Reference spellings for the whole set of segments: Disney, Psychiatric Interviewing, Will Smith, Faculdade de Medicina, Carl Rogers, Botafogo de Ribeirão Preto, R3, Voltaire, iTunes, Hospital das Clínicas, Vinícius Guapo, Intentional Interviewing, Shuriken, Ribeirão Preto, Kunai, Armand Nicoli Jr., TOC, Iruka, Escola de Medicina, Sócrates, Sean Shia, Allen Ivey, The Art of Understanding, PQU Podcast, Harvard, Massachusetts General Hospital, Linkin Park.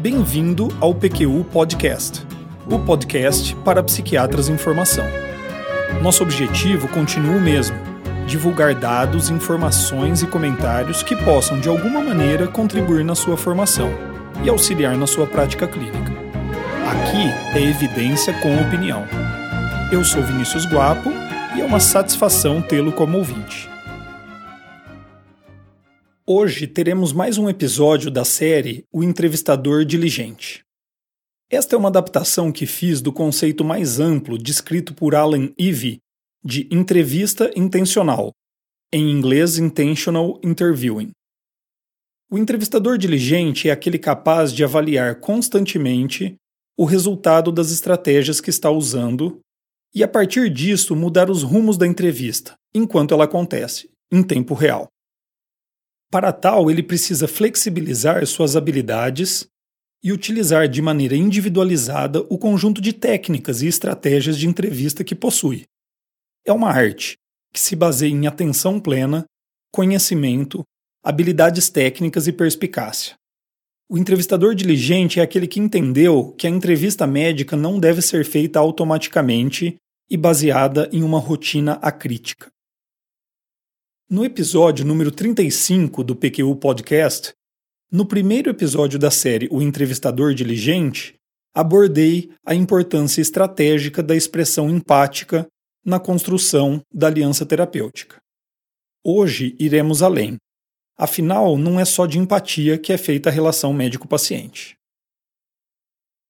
Bem-vindo ao PQU Podcast, o podcast para psiquiatras em formação. Nosso objetivo continua o mesmo, divulgar dados, informações e comentários que possam, de alguma maneira, contribuir na sua formação e auxiliar na sua prática clínica. Aqui é evidência com opinião. Eu sou Vinícius Guapo e é uma satisfação tê-lo como ouvinte. Hoje teremos mais um episódio da série O Entrevistador Diligente. Esta é uma adaptação que fiz do conceito mais amplo descrito por Allen Ivey de entrevista intencional, em inglês Intentional Interviewing. O entrevistador diligente é aquele capaz de avaliar constantemente o resultado das estratégias que está usando e, a partir disso, mudar os rumos da entrevista, enquanto ela acontece, em tempo real. Para tal, ele precisa flexibilizar suas habilidades e utilizar de maneira individualizada o conjunto de técnicas e estratégias de entrevista que possui. É uma arte que se baseia em atenção plena, conhecimento, habilidades técnicas e perspicácia. O entrevistador diligente é aquele que entendeu que a entrevista médica não deve ser feita automaticamente e baseada em uma rotina acrítica. No episódio número 35 do PQU Podcast, no primeiro episódio da série O Entrevistador Diligente, abordei a importância estratégica da expressão empática na construção da aliança terapêutica. Hoje iremos além. Afinal, não é só de empatia que é feita a relação médico-paciente.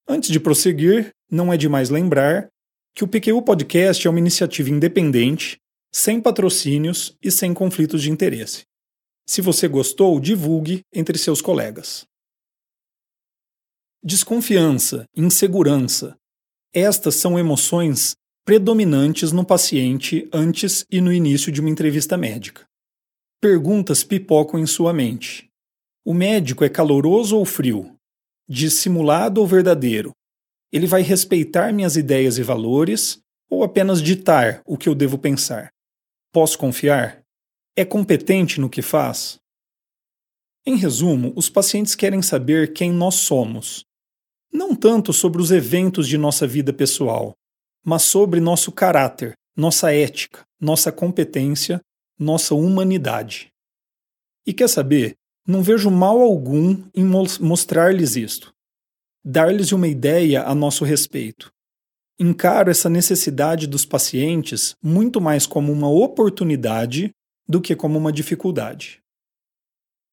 Antes de prosseguir, não é demais lembrar que o PQU Podcast é uma iniciativa independente, sem patrocínios e sem conflitos de interesse. Se você gostou, divulgue entre seus colegas. Desconfiança, insegurança. Estas são emoções predominantes no paciente antes e no início de uma entrevista médica. Perguntas pipocam em sua mente. O médico é caloroso ou frio? Dissimulado ou verdadeiro? Ele vai respeitar minhas ideias e valores ou apenas ditar o que eu devo pensar? Posso confiar? É competente no que faz? Em resumo, os pacientes querem saber quem nós somos, não tanto sobre os eventos de nossa vida pessoal, mas sobre nosso caráter, nossa ética, nossa competência, nossa humanidade. E quer saber? Não vejo mal algum em mostrar-lhes isto, dar-lhes uma ideia a nosso respeito. Encaro essa necessidade dos pacientes muito mais como uma oportunidade do que como uma dificuldade.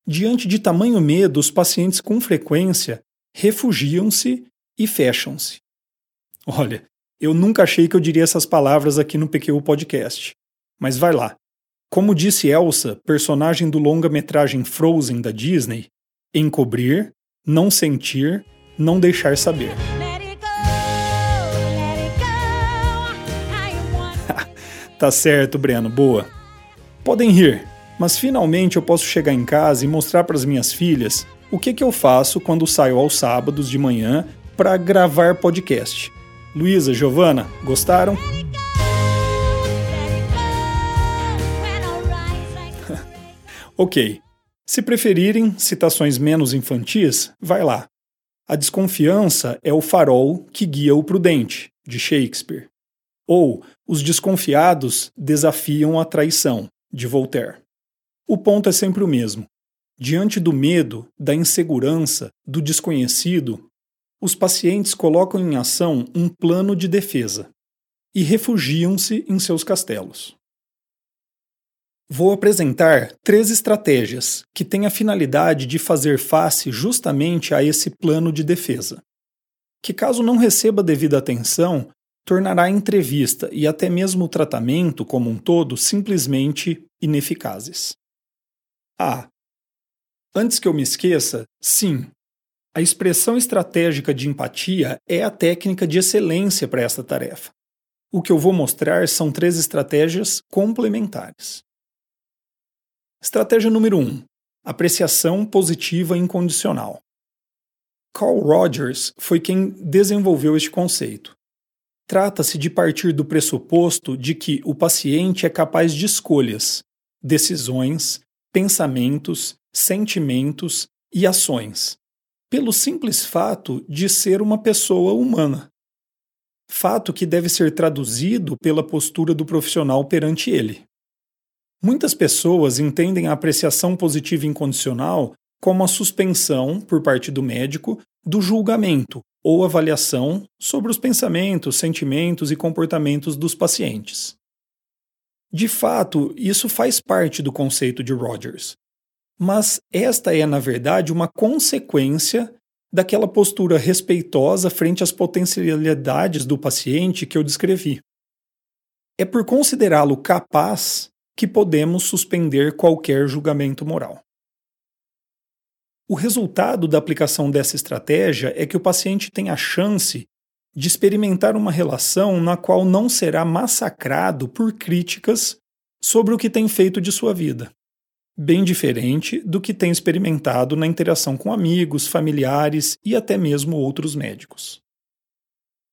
Diante de tamanho medo, os pacientes com frequência refugiam-se e fecham-se. Olha, eu nunca achei que eu diria essas palavras aqui no PQU Podcast, mas vai lá. Como disse Elsa, personagem do longa-metragem Frozen da Disney, encobrir, não sentir, não deixar saber. Tá certo, Breno, boa. Podem rir, mas finalmente eu posso chegar em casa e mostrar para as minhas filhas o que eu faço quando saio aos sábados de manhã para gravar podcast. Luísa, Giovana, gostaram? Ok, se preferirem citações menos infantis, vai lá. A desconfiança é o farol que guia o prudente, de Shakespeare. Ou, os desconfiados desafiam a traição, de Voltaire. O ponto é sempre o mesmo. Diante do medo, da insegurança, do desconhecido, os pacientes colocam em ação um plano de defesa e refugiam-se em seus castelos. Vou apresentar 3 estratégias que têm a finalidade de fazer face justamente a esse plano de defesa, que caso não receba devida atenção, tornará a entrevista e até mesmo o tratamento como um todo simplesmente ineficazes. A. Antes que eu me esqueça, sim, a expressão estratégica de empatia é a técnica de excelência para esta tarefa. O que eu vou mostrar são 3 estratégias complementares. Estratégia número 1. Apreciação positiva incondicional. Carl Rogers foi quem desenvolveu este conceito. Trata-se de partir do pressuposto de que o paciente é capaz de escolhas, decisões, pensamentos, sentimentos e ações, pelo simples fato de ser uma pessoa humana, fato que deve ser traduzido pela postura do profissional perante ele. Muitas pessoas entendem a apreciação positiva incondicional como a suspensão, por parte do médico, do julgamento ou avaliação sobre os pensamentos, sentimentos e comportamentos dos pacientes. De fato, isso faz parte do conceito de Rogers, mas esta é, na verdade, uma consequência daquela postura respeitosa frente às potencialidades do paciente que eu descrevi. É por considerá-lo capaz que podemos suspender qualquer julgamento moral. O resultado da aplicação dessa estratégia é que o paciente tem a chance de experimentar uma relação na qual não será massacrado por críticas sobre o que tem feito de sua vida, bem diferente do que tem experimentado na interação com amigos, familiares e até mesmo outros médicos.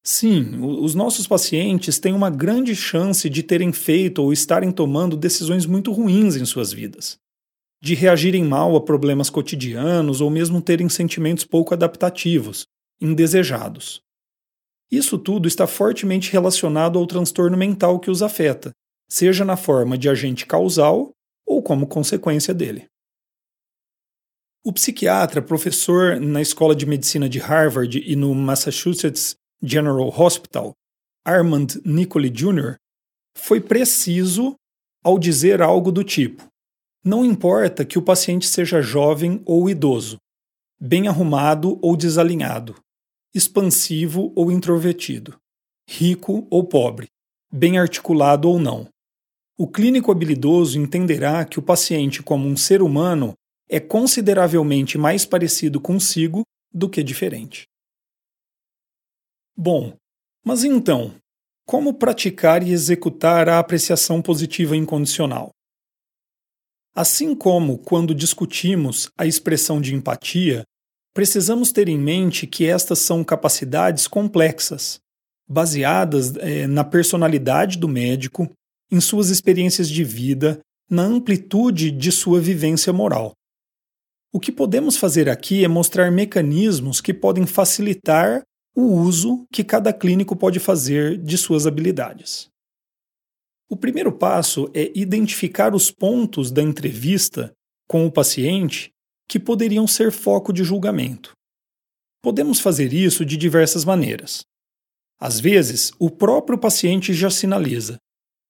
Sim, os nossos pacientes têm uma grande chance de terem feito ou estarem tomando decisões muito ruins em suas vidas, de reagirem mal a problemas cotidianos ou mesmo terem sentimentos pouco adaptativos, indesejados. Isso tudo está fortemente relacionado ao transtorno mental que os afeta, seja na forma de agente causal ou como consequência dele. O psiquiatra, professor na Escola de Medicina de Harvard e no Massachusetts General Hospital, Armand Nicoli Jr., foi preciso ao dizer algo do tipo: não importa que o paciente seja jovem ou idoso, bem arrumado ou desalinhado, expansivo ou introvertido, rico ou pobre, bem articulado ou não. O clínico habilidoso entenderá que o paciente, como um ser humano, é consideravelmente mais parecido consigo do que diferente. Bom, mas então, como praticar e executar a apreciação positiva incondicional? Assim como quando discutimos a expressão de empatia, precisamos ter em mente que estas são capacidades complexas, baseadas na personalidade do médico, em suas experiências de vida, na amplitude de sua vivência moral. O que podemos fazer aqui é mostrar mecanismos que podem facilitar o uso que cada clínico pode fazer de suas habilidades. O primeiro passo é identificar os pontos da entrevista com o paciente que poderiam ser foco de julgamento. Podemos fazer isso de diversas maneiras. Às vezes, o próprio paciente já sinaliza: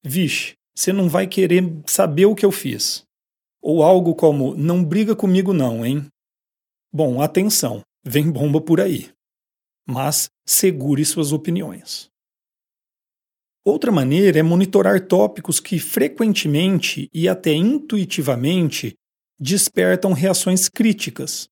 vixe, você não vai querer saber o que eu fiz. Ou algo como: não briga comigo não, hein? Bom, atenção, vem bomba por aí. Mas segure suas opiniões. Outra maneira é monitorar tópicos que frequentemente e até intuitivamente despertam reações críticas,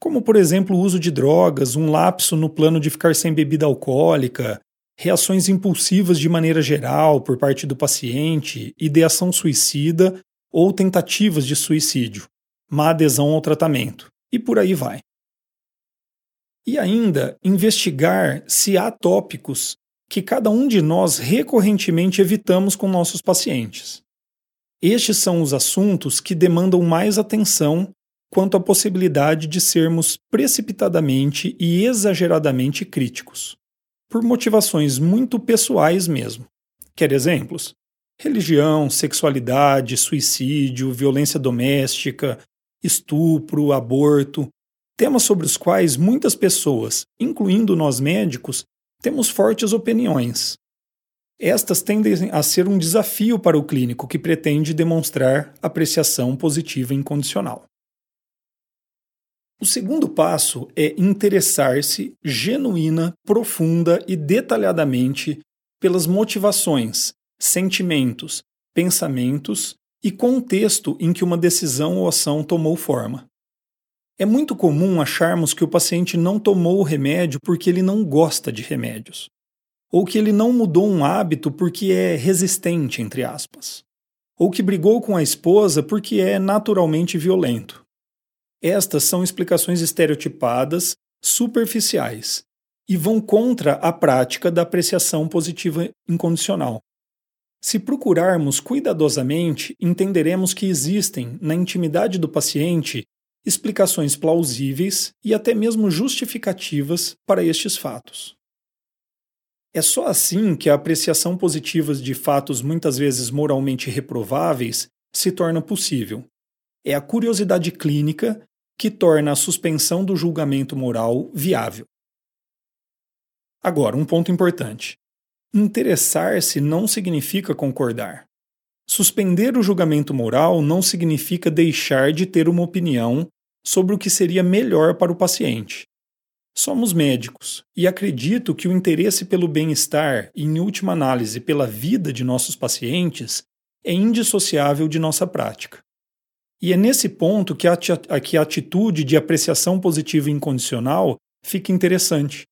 como por exemplo o uso de drogas, um lapso no plano de ficar sem bebida alcoólica, reações impulsivas de maneira geral por parte do paciente, ideação suicida ou tentativas de suicídio, má adesão ao tratamento, e por aí vai. E ainda, investigar se há tópicos que cada um de nós recorrentemente evitamos com nossos pacientes. Estes são os assuntos que demandam mais atenção quanto à possibilidade de sermos precipitadamente e exageradamente críticos, por motivações muito pessoais mesmo. Quer exemplos? Religião, sexualidade, suicídio, violência doméstica, estupro, aborto, temas sobre os quais muitas pessoas, incluindo nós médicos, temos fortes opiniões. Estas tendem a ser um desafio para o clínico que pretende demonstrar apreciação positiva incondicional. O segundo passo é interessar-se genuína, profunda e detalhadamente pelas motivações, sentimentos, pensamentos e contexto em que uma decisão ou ação tomou forma. É muito comum acharmos que o paciente não tomou o remédio porque ele não gosta de remédios, ou que ele não mudou um hábito porque é resistente, entre aspas, ou que brigou com a esposa porque é naturalmente violento. Estas são explicações estereotipadas, superficiais, e vão contra a prática da apreciação positiva incondicional. Se procurarmos cuidadosamente, entenderemos que existem, na intimidade do paciente, explicações plausíveis e até mesmo justificativas para estes fatos. É só assim que a apreciação positiva de fatos muitas vezes moralmente reprováveis se torna possível. É a curiosidade clínica que torna a suspensão do julgamento moral viável. Agora, um ponto importante. Interessar-se não significa concordar. Suspender o julgamento moral não significa deixar de ter uma opinião sobre o que seria melhor para o paciente. Somos médicos e acredito que o interesse pelo bem-estar e, em última análise, pela vida de nossos pacientes é indissociável de nossa prática. E é nesse ponto que a atitude de apreciação positiva incondicional fica interessante.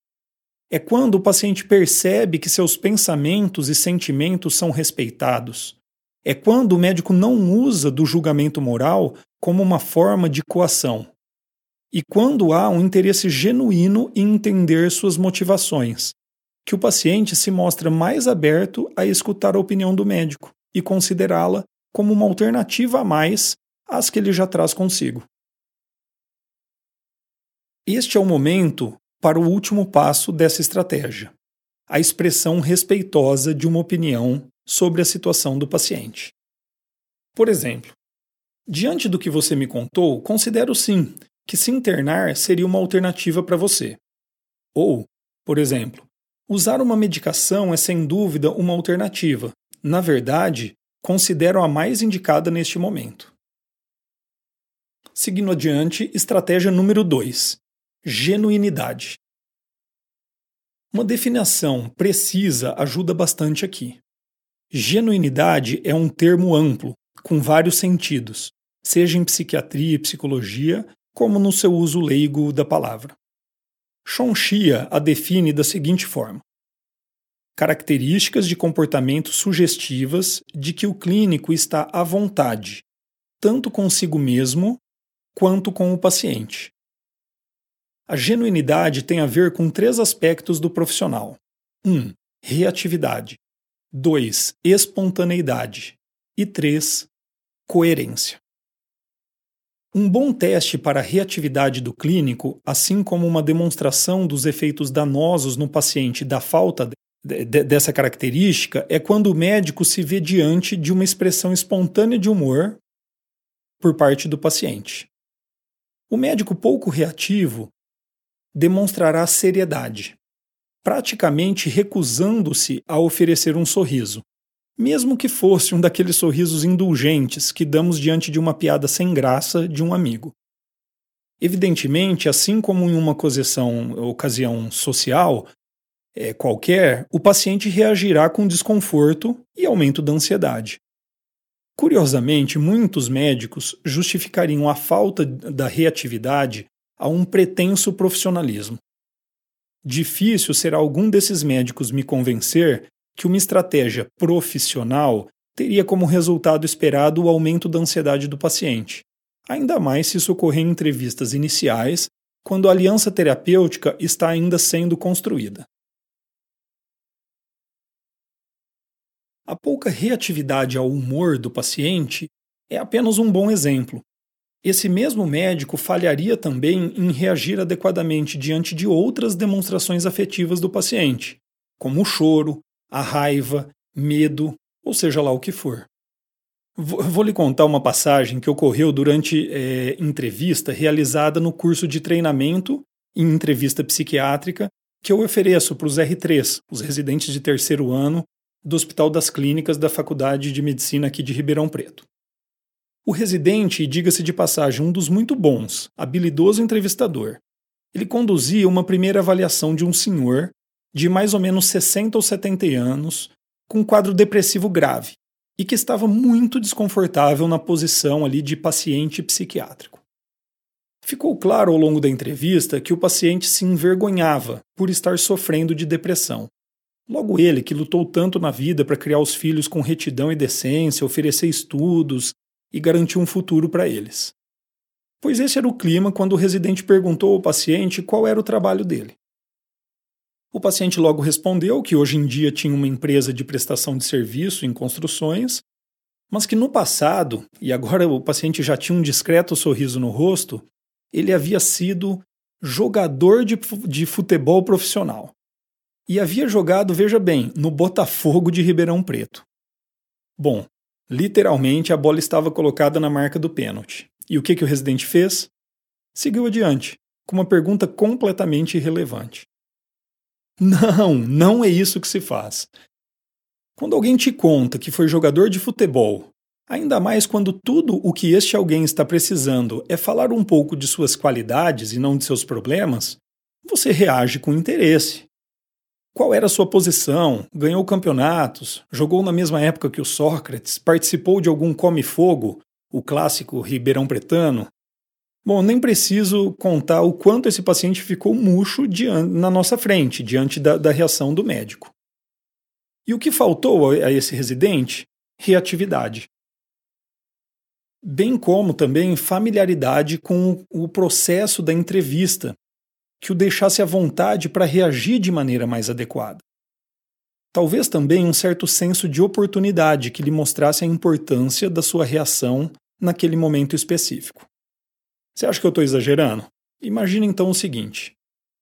É quando o paciente percebe que seus pensamentos e sentimentos são respeitados. É quando o médico não usa do julgamento moral como uma forma de coação. E quando há um interesse genuíno em entender suas motivações, que o paciente se mostra mais aberto a escutar a opinião do médico e considerá-la como uma alternativa a mais às que ele já traz consigo. Este é o momento para o último passo dessa estratégia, a expressão respeitosa de uma opinião sobre a situação do paciente. Por exemplo, diante do que você me contou, considero sim que se internar seria uma alternativa para você. Ou, por exemplo, usar uma medicação é sem dúvida uma alternativa. Na verdade, considero a mais indicada neste momento. Seguindo adiante, estratégia número 2. Genuinidade. Uma definição precisa ajuda bastante aqui. Genuinidade é um termo amplo, com vários sentidos, seja em psiquiatria e psicologia, como no seu uso leigo da palavra. Sean Shia a define da seguinte forma: características de comportamento sugestivas de que o clínico está à vontade, tanto consigo mesmo quanto com o paciente. A genuinidade tem a ver com 3 aspectos do profissional. 1. Reatividade. 2. Espontaneidade. E 3. Coerência. Um bom teste para a reatividade do clínico, assim como uma demonstração dos efeitos danosos no paciente da falta dessa característica, é quando o médico se vê diante de uma expressão espontânea de humor por parte do paciente. O médico pouco reativo demonstrará seriedade, praticamente recusando-se a oferecer um sorriso, mesmo que fosse um daqueles sorrisos indulgentes que damos diante de uma piada sem graça de um amigo. Evidentemente, assim como em uma ocasião social qualquer, o paciente reagirá com desconforto e aumento da ansiedade. Curiosamente, muitos médicos justificariam a falta da reatividade a um pretenso profissionalismo. Difícil será algum desses médicos me convencer que uma estratégia profissional teria como resultado esperado o aumento da ansiedade do paciente, ainda mais se isso ocorrer em entrevistas iniciais, quando a aliança terapêutica está ainda sendo construída. A pouca reatividade ao humor do paciente é apenas um bom exemplo. Esse mesmo médico falharia também em reagir adequadamente diante de outras demonstrações afetivas do paciente, como o choro, a raiva, medo, ou seja lá o que for. Vou lhe contar uma passagem que ocorreu durante entrevista realizada no curso de treinamento em entrevista psiquiátrica que eu ofereço para os R3, os residentes de terceiro ano do Hospital das Clínicas da Faculdade de Medicina aqui de Ribeirão Preto. O residente, diga-se de passagem, um dos muito bons, habilidoso entrevistador, ele conduzia uma primeira avaliação de um senhor de mais ou menos 60 ou 70 anos, com um quadro depressivo grave e que estava muito desconfortável na posição ali de paciente psiquiátrico. Ficou claro ao longo da entrevista que o paciente se envergonhava por estar sofrendo de depressão. Logo ele, que lutou tanto na vida para criar os filhos com retidão e decência, oferecer estudos e garantir um futuro para eles. Pois esse era o clima quando o residente perguntou ao paciente qual era o trabalho dele. O paciente logo respondeu que hoje em dia tinha uma empresa de prestação de serviço em construções, mas que no passado, e agora o paciente já tinha um discreto sorriso no rosto, ele havia sido jogador de futebol profissional. E havia jogado, veja bem, no Botafogo de Ribeirão Preto. Bom, literalmente a bola estava colocada na marca do pênalti. E o que o residente fez? Seguiu adiante, com uma pergunta completamente irrelevante. Não, não é isso que se faz. Quando alguém te conta que foi jogador de futebol, ainda mais quando tudo o que este alguém está precisando é falar um pouco de suas qualidades e não de seus problemas, você reage com interesse. Qual era a sua posição? Ganhou campeonatos? Jogou na mesma época que o Sócrates? Participou de algum come-fogo? O clássico Ribeirão Pretano? Bom, nem preciso contar o quanto esse paciente ficou murcho na nossa frente, diante da reação do médico. E o que faltou a esse residente? Reatividade. Bem como também familiaridade com o processo da entrevista, que o deixasse à vontade para reagir de maneira mais adequada. Talvez também um certo senso de oportunidade que lhe mostrasse a importância da sua reação naquele momento específico. Você acha que eu estou exagerando? Imagina então o seguinte,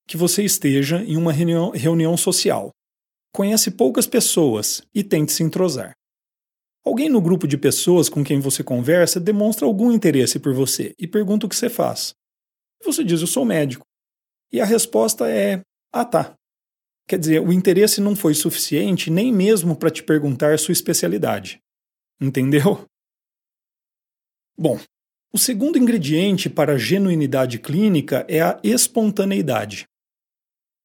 que você esteja em uma reunião social, conhece poucas pessoas e tente se entrosar. Alguém no grupo de pessoas com quem você conversa demonstra algum interesse por você e pergunta o que você faz. Você diz, eu sou médico. E a resposta é, ah tá. Quer dizer, o interesse não foi suficiente nem mesmo para te perguntar sua especialidade. Entendeu? Bom, o segundo ingrediente para a genuinidade clínica é a espontaneidade.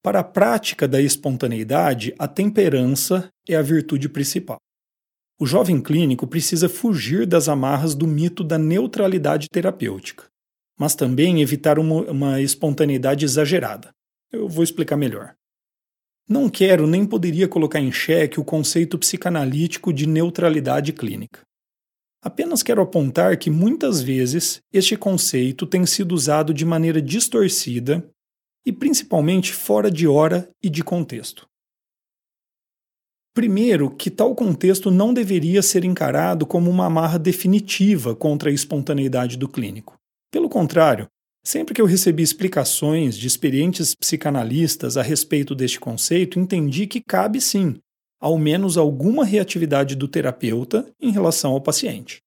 Para a prática da espontaneidade, a temperança é a virtude principal. O jovem clínico precisa fugir das amarras do mito da neutralidade terapêutica, mas também evitar uma espontaneidade exagerada. Eu vou explicar melhor. Não quero nem poderia colocar em xeque o conceito psicanalítico de neutralidade clínica. Apenas quero apontar que muitas vezes este conceito tem sido usado de maneira distorcida e principalmente fora de hora e de contexto. Primeiro, que tal contexto não deveria ser encarado como uma amarra definitiva contra a espontaneidade do clínico. Pelo contrário, sempre que eu recebi explicações de experientes psicanalistas a respeito deste conceito, entendi que cabe sim ao menos alguma reatividade do terapeuta em relação ao paciente.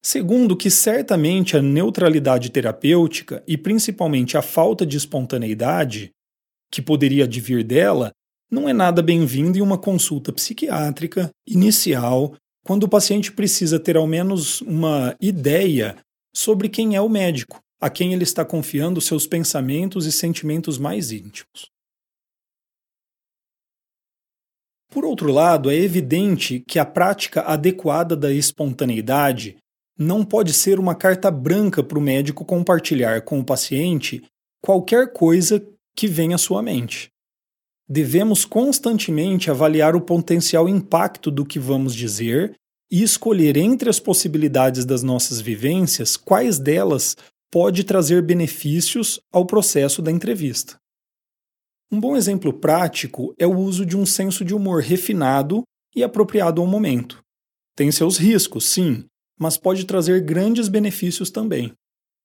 Segundo, que certamente a neutralidade terapêutica e principalmente a falta de espontaneidade que poderia advir dela não é nada bem-vinda em uma consulta psiquiátrica inicial, quando o paciente precisa ter ao menos uma ideia sobre quem é o médico, a quem ele está confiando seus pensamentos e sentimentos mais íntimos. Por outro lado, é evidente que a prática adequada da espontaneidade não pode ser uma carta branca para o médico compartilhar com o paciente qualquer coisa que venha à sua mente. Devemos constantemente avaliar o potencial impacto do que vamos dizer e escolher entre as possibilidades das nossas vivências quais delas pode trazer benefícios ao processo da entrevista. Um bom exemplo prático é o uso de um senso de humor refinado e apropriado ao momento. Tem seus riscos, sim, mas pode trazer grandes benefícios também.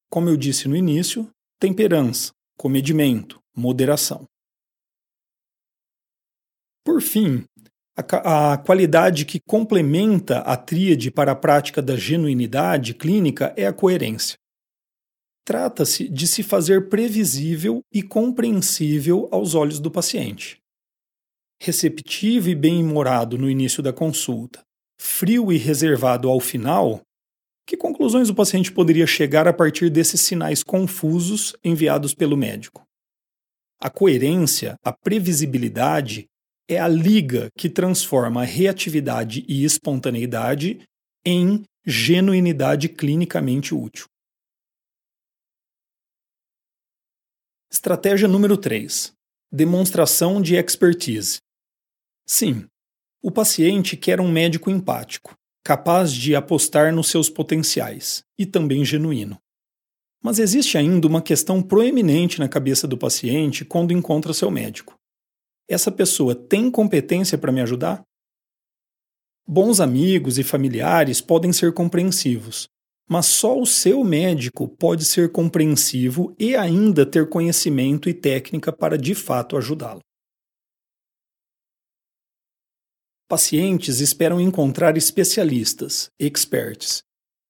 Como eu disse no início, temperança, comedimento, moderação. Por fim, a qualidade que complementa a tríade para a prática da genuinidade clínica é a coerência. Trata-se de se fazer previsível e compreensível aos olhos do paciente. Receptivo e bem-humorado no início da consulta, frio e reservado ao final, que conclusões o paciente poderia chegar a partir desses sinais confusos enviados pelo médico? A coerência, a previsibilidade, é a liga que transforma a reatividade e espontaneidade em genuinidade clinicamente útil. Estratégia número 3. Demonstração de expertise. Sim, o paciente quer um médico empático, capaz de apostar nos seus potenciais e também genuíno. Mas existe ainda uma questão proeminente na cabeça do paciente quando encontra seu médico. Essa pessoa tem competência para me ajudar? Bons amigos e familiares podem ser compreensivos, mas só o seu médico pode ser compreensivo e ainda ter conhecimento e técnica para de fato ajudá-lo. Pacientes esperam encontrar especialistas, experts,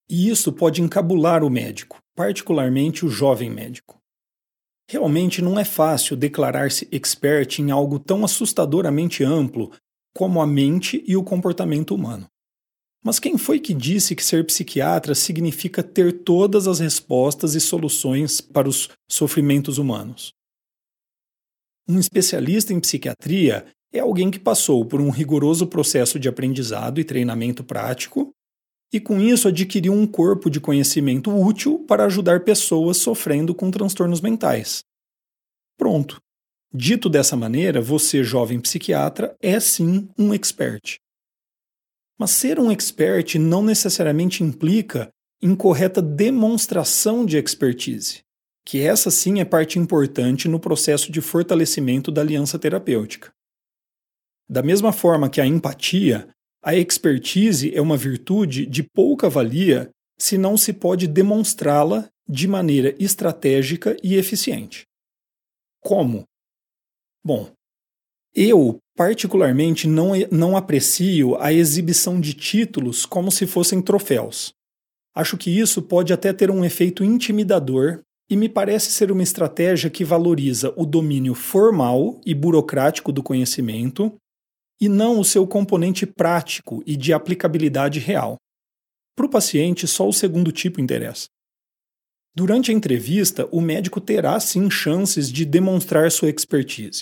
e isso pode encabular o médico, particularmente o jovem médico. Realmente não é fácil declarar-se expert em algo tão assustadoramente amplo como a mente e o comportamento humano. Mas quem foi que disse que ser psiquiatra significa ter todas as respostas e soluções para os sofrimentos humanos? Um especialista em psiquiatria é alguém que passou por um rigoroso processo de aprendizado e treinamento prático e, com isso, adquiriu um corpo de conhecimento útil para ajudar pessoas sofrendo com transtornos mentais. Pronto. Dito dessa maneira, você, jovem psiquiatra, é sim um expert. Mas ser um expert não necessariamente implica em correta demonstração de expertise, que essa sim é parte importante no processo de fortalecimento da aliança terapêutica. Da mesma forma que a empatia, a expertise é uma virtude de pouca valia se não se pode demonstrá-la de maneira estratégica e eficiente. Como? Bom, eu particularmente não aprecio a exibição de títulos como se fossem troféus. Acho que isso pode até ter um efeito intimidador e me parece ser uma estratégia que valoriza o domínio formal e burocrático do conhecimento e não o seu componente prático e de aplicabilidade real. Para o paciente, só o segundo tipo interessa. Durante a entrevista, o médico terá sim chances de demonstrar sua expertise.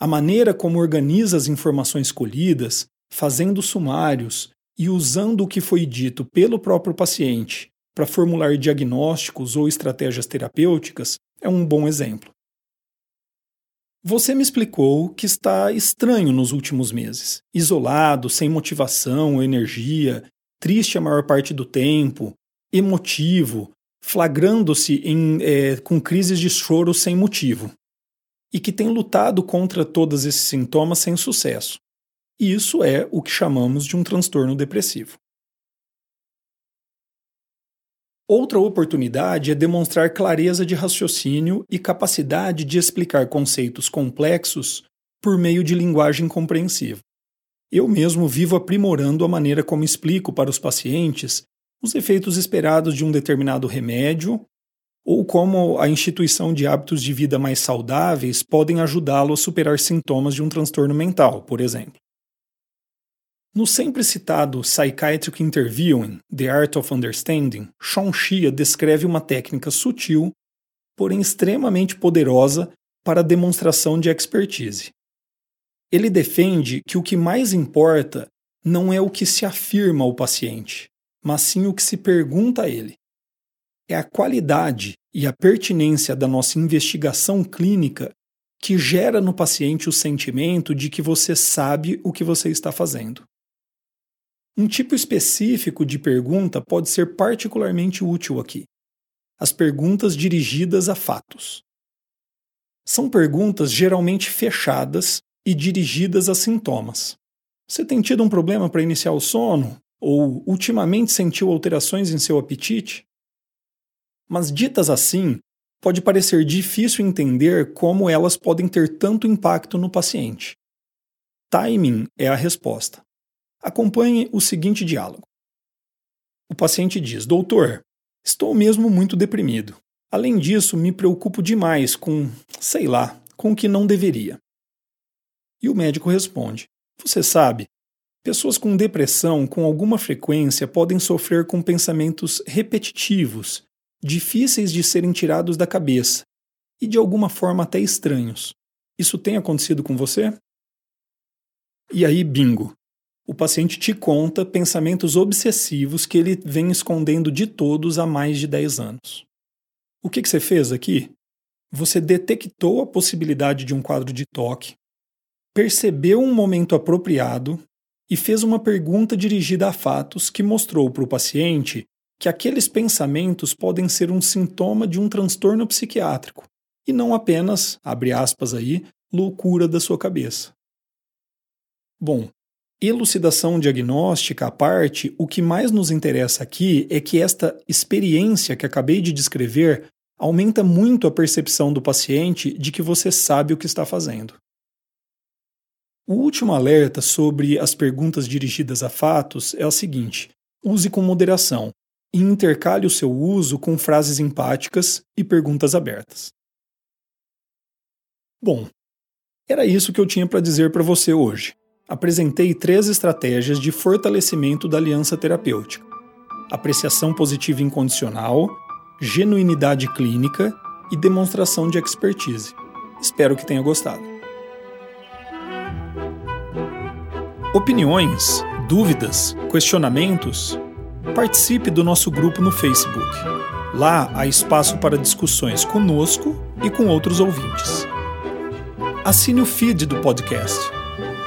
A maneira como organiza as informações colhidas, fazendo sumários e usando o que foi dito pelo próprio paciente para formular diagnósticos ou estratégias terapêuticas é um bom exemplo. Você me explicou que está estranho nos últimos meses, isolado, sem motivação ou energia, triste a maior parte do tempo, emotivo, flagrando-se com crises de choro sem motivo, e que tem lutado contra todos esses sintomas sem sucesso. E isso é o que chamamos de um transtorno depressivo. Outra oportunidade é demonstrar clareza de raciocínio e capacidade de explicar conceitos complexos por meio de linguagem compreensiva. Eu mesmo vivo aprimorando a maneira como explico para os pacientes os efeitos esperados de um determinado remédio ou como a instituição de hábitos de vida mais saudáveis podem ajudá-lo a superar sintomas de um transtorno mental, por exemplo. No sempre citado Psychiatric Interviewing, The Art of Understanding, Sean Shia descreve uma técnica sutil, porém extremamente poderosa para a demonstração de expertise. Ele defende que o que mais importa não é o que se afirma ao paciente, mas sim o que se pergunta a ele. É a qualidade e a pertinência da nossa investigação clínica que gera no paciente o sentimento de que você sabe o que você está fazendo. Um tipo específico de pergunta pode ser particularmente útil aqui. As perguntas dirigidas a fatos. São perguntas geralmente fechadas e dirigidas a sintomas. Você tem tido um problema para iniciar o sono? Ou ultimamente sentiu alterações em seu apetite? Mas ditas assim, pode parecer difícil entender como elas podem ter tanto impacto no paciente. Timing é a resposta. Acompanhe o seguinte diálogo. O paciente diz: doutor, estou mesmo muito deprimido. Além disso, me preocupo demais com, com o que não deveria. E o médico responde: você sabe, pessoas com depressão com alguma frequência podem sofrer com pensamentos repetitivos, difíceis de serem tirados da cabeça e de alguma forma até estranhos. Isso tem acontecido com você? E aí, bingo! O paciente te conta pensamentos obsessivos que ele vem escondendo de todos há mais de 10 anos. O que você fez aqui? Você detectou a possibilidade de um quadro de TOC, percebeu um momento apropriado e fez uma pergunta dirigida a fatos que mostrou para o paciente que aqueles pensamentos podem ser um sintoma de um transtorno psiquiátrico e não apenas, abre aspas aí, loucura da sua cabeça. Bom, Elucidação diagnóstica à parte, o que mais nos interessa aqui é que esta experiência que acabei de descrever aumenta muito a percepção do paciente de que você sabe o que está fazendo. O último alerta sobre as perguntas dirigidas a fatos é o seguinte: use com moderação e intercale o seu uso com frases empáticas e perguntas abertas. Bom, era isso que eu tinha para dizer para você hoje. Apresentei 3 estratégias de fortalecimento da aliança terapêutica: apreciação positiva incondicional, genuinidade clínica e demonstração de expertise. Espero que tenha gostado. Opiniões, dúvidas, questionamentos? Participe do nosso grupo no Facebook. Lá há espaço para discussões conosco e com outros ouvintes. Assine o feed do podcast.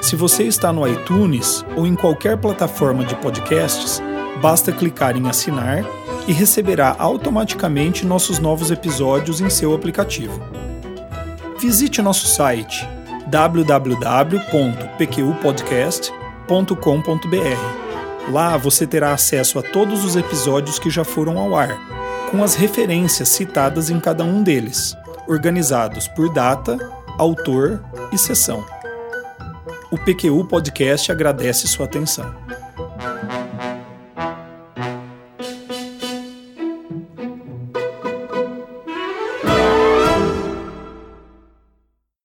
Se você está no iTunes ou em qualquer plataforma de podcasts, basta clicar em assinar e receberá automaticamente nossos novos episódios em seu aplicativo. Visite nosso site www.pqupodcast.com.br. Lá você terá acesso a todos os episódios que já foram ao ar, com as referências citadas em cada um deles, organizados por data, autor e sessão. O PQU Podcast agradece sua atenção.